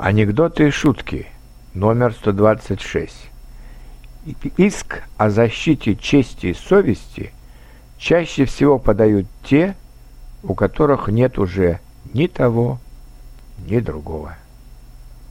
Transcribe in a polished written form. Анекдоты и шутки, номер 126. Иск о защите чести и совести чаще всего подают те, у которых нет уже ни того, ни другого.